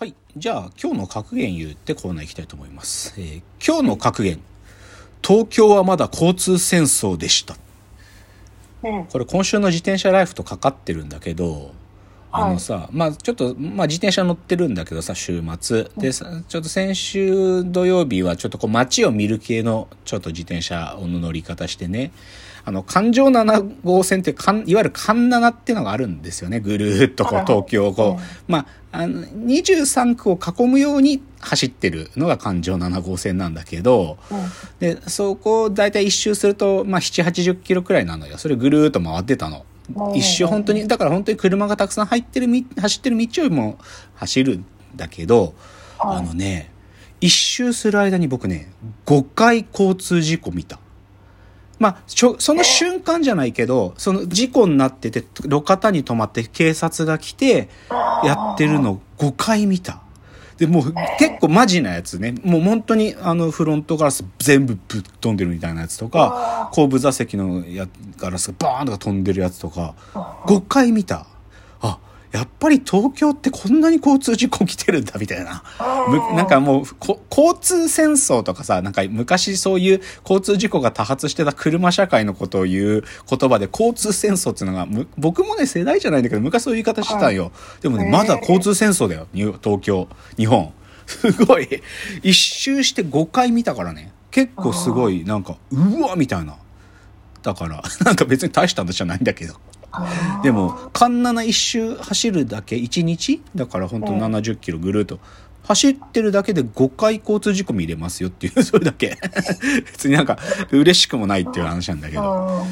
はい、じゃあ今日の格言言うってコーナー行きたいと思います。今日の格言、東京はまだ交通戦争でした。これ今週の自転車ライフとかかってるんだけど、ちょっと自転車乗ってるんだけどさ、週末でさ、ちょっと先週土曜日はちょっとこう街を見る系のちょっと自転車の乗り方してね、環状7号線っていわゆる環7ってのがあるんですよね。ぐるーっとこう東京をこう、23区を囲むように走ってるのが環状7号線なんだけど、でそこをだいたい一周すると7、80キロくらいなのよ。それぐるーっと回ってたの。一周本当に、だから本当に車がたくさん走ってる道をも走るんだけど、一周する間に僕ね、5回交通事故見た。その瞬間じゃないけど、その事故になってて、路肩に止まって警察が来て、やってるの5回見た。で、もう結構マジなやつね。もう本当にフロントガラス全部ぶっ飛んでるみたいなやつとか、後部座席のガラスがバーンとか飛んでるやつとか、5回見た。あ、やっぱり東京ってこんなに交通事故起きてるんだみたいな。なんかもう交通戦争とかさ、なんか昔そういう交通事故が多発してた車社会のことを言う言葉で交通戦争っていうのが、僕もね世代じゃないんだけど昔そういう言い方してたんよ。でもね、まだ交通戦争だよ、東京、日本。すごい。一周して5回見たからね。結構すごい、なんかうわみたいな。だからなんか別に大したんじゃないんだけど。でも環7一周走るだけ1日だから、本当70キロぐるっと走ってるだけで5回交通事故見れますよっていう、それだけ別になんか嬉しくもないっていう話なんだけど。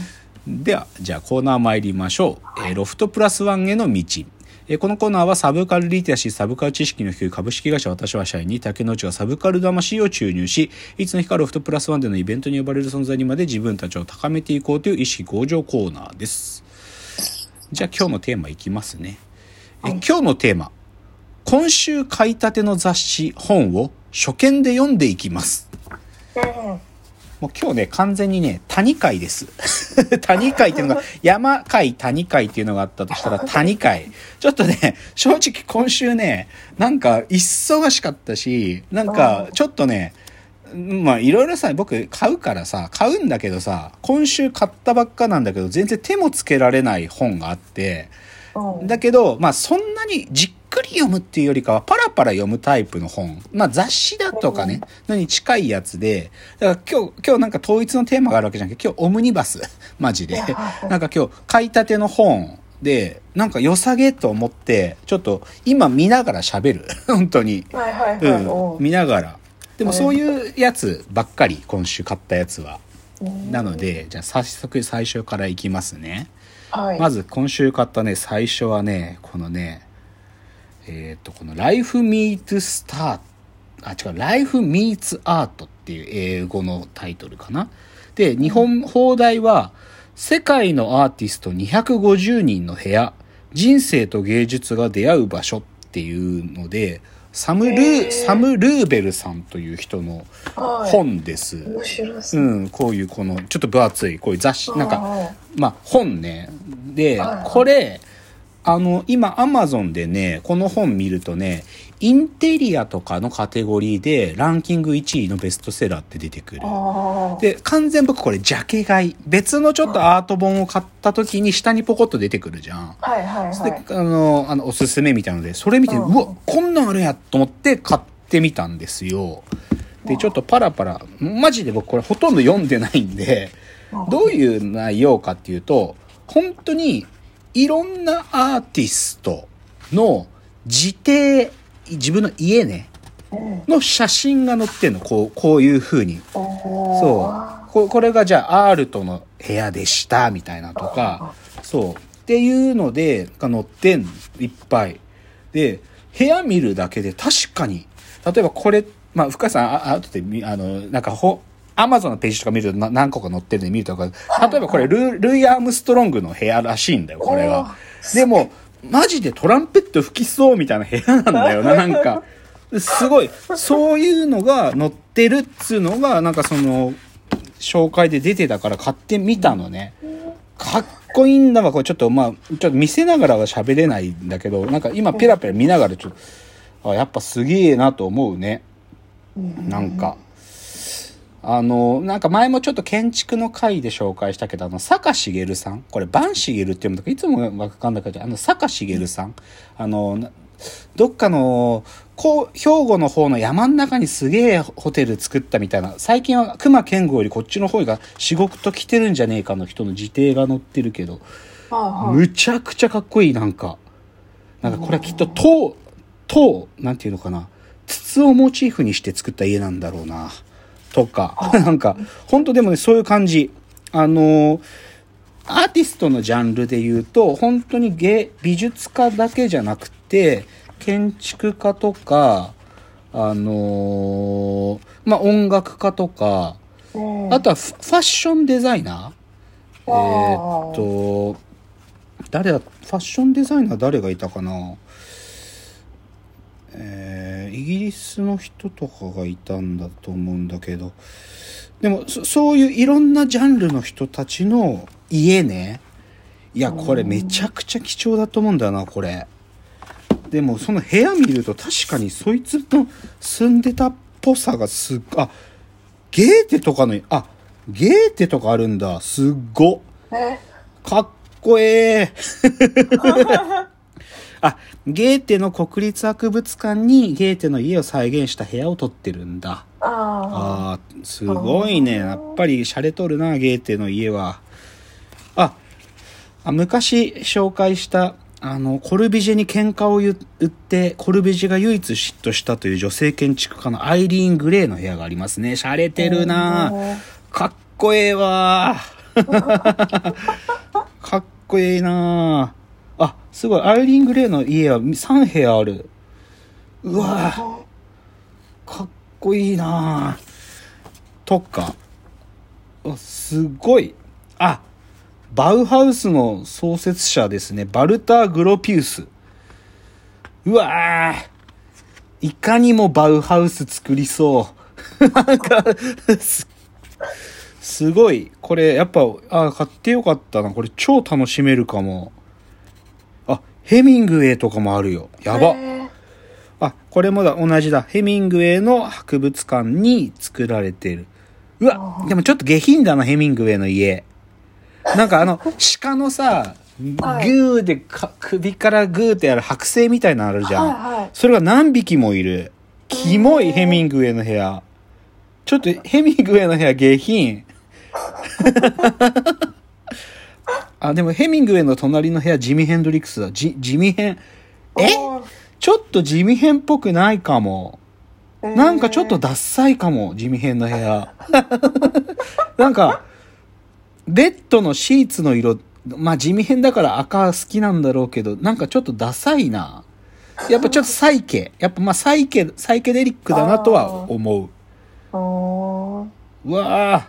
ではじゃあコーナー参りましょう。ロフトプラスワンへの道。このコーナーはサブカルリテラシー、サブカル知識の低い株式会社私は社員に竹之内がサブカル魂を注入し、いつの日かロフトプラスワンでのイベントに呼ばれる存在にまで自分たちを高めていこうという意識向上コーナーです。じゃあ今日のテーマいきますね。今日のテーマ、今週買いたての雑誌本を初見で読んでいきます。もう今日ね完全にね谷会です。谷会っていうのが山会、谷会っていうのがあったとしたら谷会。ちょっとね正直今週ねなんか忙しかったし、なんかちょっとねいろいろさ、僕買うからさ、買うんだけどさ、今週買ったばっかなんだけど全然手もつけられない本があって、だけどそんなにじっくり読むっていうよりかはパラパラ読むタイプの本、雑誌だとかねのに近いやつで、だから今日なんか統一のテーマがあるわけじゃなくて、今日オムニバスマジでなんか今日買いたての本で、なんか良さげと思ってちょっと今見ながら喋る。本当に、見ながら。でもそういうやつばっかり、今週買ったやつは。なのでじゃあ早速最初からいきますね。まず今週買ったね最初はね、このねこのライフミーツアートっていう英語のタイトルかな。で日本放題は世界のアーティスト250人の部屋、人生と芸術が出会う場所っていうので、サム・ルーベルさんという人の本です。面白い。こういうこのちょっと分厚いこういう雑誌、なんか本ね。でこれ今アマゾンでねこの本見るとね、インテリアとかのカテゴリーでランキング1位のベストセラーって出てくる。で完全僕これジャケ買い、別のちょっとアート本を買った時に下にポコッと出てくるじゃん。でおすすめみたいのでそれ見て、うわこんなんあるやと思って買ってみたんですよ。でちょっとパラパラ、マジで僕これほとんど読んでないんで、どういう内容かっていうと、本当にいろんなアーティストの自分の家ねの写真が載ってんの。こういう風に、そうこれがじゃあアールトの部屋でしたみたいなとか、そうっていうので載ってんのいっぱいで、部屋見るだけで確かに、例えばこれ深井さん後でなんかアマゾンのページとか見ると何個か載ってるので見るとか、例えばこれルイ・アームストロングの部屋らしいんだよこれは。でもマジでトランペット吹きそうみたいな部屋なんだよな。なんかすごいそういうのが載ってるっつうのがなんかその紹介で出てたから買ってみたのね。かっこいいんだわこれ。ちょっとちょっと見せながらは喋れないんだけど、なんか今ペラペラ見ながらちょっとあ、やっぱすげえなと思うね。なんかなんか前もちょっと建築の回で紹介したけど、坂茂さん、これバンシゲルって読むとかいつも分かんなくて、坂茂さん、どっかのこう兵庫の方の山の中にすげえホテル作ったみたいな、最近は熊健吾よりこっちの方が仕事来てるんじゃねえかの人の自邸が載ってるけど、むちゃくちゃかっこいい。なんかこれはきっと塔なんていうのかな、筒をモチーフにして作った家なんだろうなとかなんか本当でもね、そういう感じ。アーティストのジャンルで言うと本当に美術家だけじゃなくて建築家とか音楽家とか、あとはファッションデザイナー、ファッションデザイナー誰がいたかな、イギリスの人とかがいたんだと思うんだけど、でもそういういろんなジャンルの人たちの家ね。いやこれめちゃくちゃ貴重だと思うんだよなこれ。でもその部屋見ると確かにそいつの住んでたっぽさがゲーテとかのゲーテとかあるんだ、すっごかっこええゲーテの国立博物館にゲーテの家を再現した部屋を撮ってるんだ。すごいね、やっぱりシャレとるなゲーテの家は。昔紹介したコルビジェに喧嘩を売ってコルビジェが唯一嫉妬したという女性建築家のアイリーン・グレイの部屋がありますね。シャレてるな、かっこええわかっこええな。すごい、アイリーン・グレイの家は3部屋ある。うわぁかっこいいなとか、すごい。バウハウスの創設者ですね、バルター・グロピウス。うわぁいかにもバウハウス作りそうなんかすごい。これやっぱ買ってよかったな、これ超楽しめるかも。ヘミングウェイとかもあるよ。やば。これも同じだ。ヘミングウェイの博物館に作られてる。うわ、でもちょっと下品だな、ヘミングウェイの家。なんか鹿のさ、グーで首からグーってやる剥製みたいなのあるじゃん。それが何匹もいる。キモいヘミングウェイの部屋。ちょっとヘミングウェイの部屋下品。でもヘミングウェイの隣の部屋ジミヘンドリックスだ。ジミヘン。ちょっとジミヘンっぽくないかも。なんかちょっとダッサいかも、ジミヘンの部屋。なんか、ベッドのシーツの色、ジミヘンだから赤好きなんだろうけど、なんかちょっとダサいな。やっぱちょっとサイケ。やっぱサイケデリックだなとは思う。うわぁ。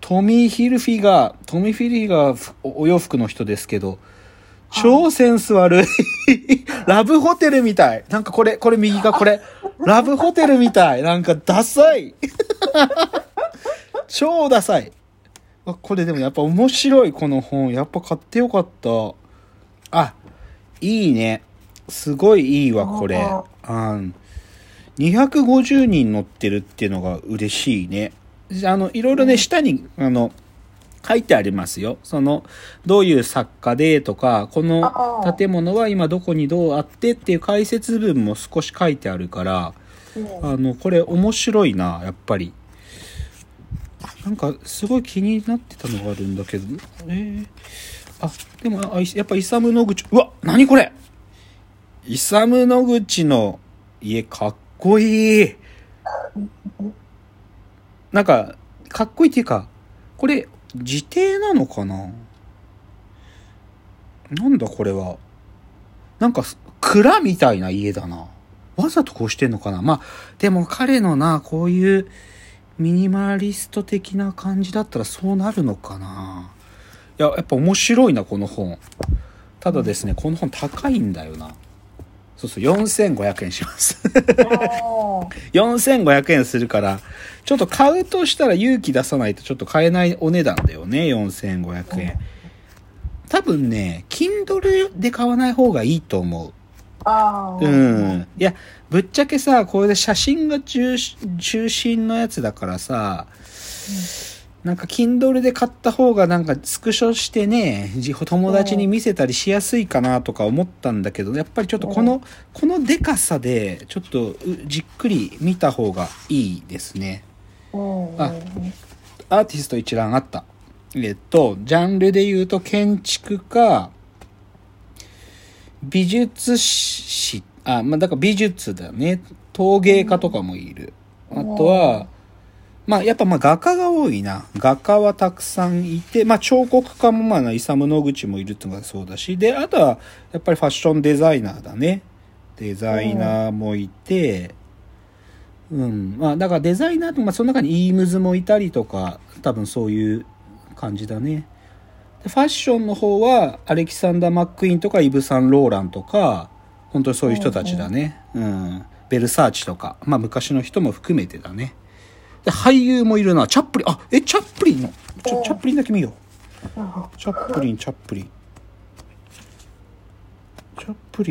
トミー・ヒルフィガーお洋服の人ですけど、超センス悪い。ラブホテルみたい。なんかこれ右か、これ。ラブホテルみたい。なんかダサい。超ダサい。これでもやっぱ面白い、この本。やっぱ買ってよかった。いいね。すごいいいわ、これ。250人乗ってるっていうのが嬉しいね。いろいろね、下に、書いてありますよ。どういう作家でとか、この建物は今どこにどうあってっていう解説文も少し書いてあるから、これ面白いな、やっぱり。なんか、すごい気になってたのがあるんだけど、でも、やっぱイサム・ノグチ、うわ、何これ！イサム・ノグチの家、かっこいい！なんか、かっこいいっていうか、これ、自邸なのかな？なんだこれは。なんか、蔵みたいな家だな。わざとこうしてんのかな？でも彼のこういう、ミニマリスト的な感じだったらそうなるのかな？いや、やっぱ面白いな、この本。ただですね、この本高いんだよな。そうそう、4500円します4500円するから、ちょっと買うとしたら勇気出さないとちょっと買えないお値段だよね、4500円。多分ね、Kindle で買わない方がいいと思う。ああ。うん。いや、ぶっちゃけさ、これで写真が中心のやつだからさ、なんか Kindle で買った方がなんかスクショしてね、友達に見せたりしやすいかなとか思ったんだけど、やっぱりちょっとこのデカさでちょっとじっくり見た方がいいですね。あ、アーティスト一覧あった。ジャンルで言うと建築か美術史、あ、まあだから美術だね。陶芸家とかもいる。あとはまあやっぱまあ画家が多いな。画家はたくさんいて、まあ彫刻家もまあイサム・ノグチもいるってのがそうだし、であとはやっぱりファッションデザイナーだね。デザイナーもいて、うん、まあだからデザイナーとまあその中にイームズもいたりとか、多分そういう感じだね。でファッションの方はアレキサンダー・マックイーンとかイブ・サンローランとか、本当にそういう人たちだね。うん、ベルサーチとか、まあ昔の人も含めてだね。で俳優もいるな。チャップリン、あ、え、チャップリンのチャップリンだけ見よう。チャップリ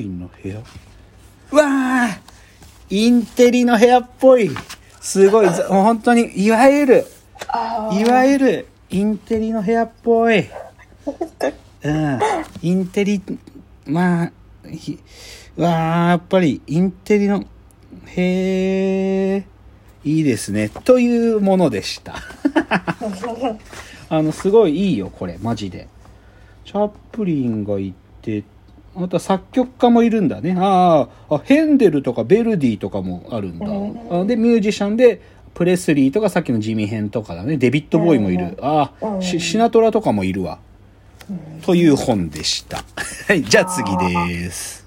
ンの部屋、うわー、インテリの部屋っぽい。すごい、もう本当にいわゆるインテリの部屋っぽい。うん、インテリ、まあ、うわー、やっぱりインテリの、へー、いいですねというものでしたすごいいいよこれマジで。チャップリンがいて、あとは作曲家もいるんだね。あ、ヘンデルとかベルディとかもあるんだ。でミュージシャンでプレスリーとかさっきのジミヘンとかだね。デビッド・ボーイもいる。シナトラとかもいるわ。という本でしたじゃあ次です。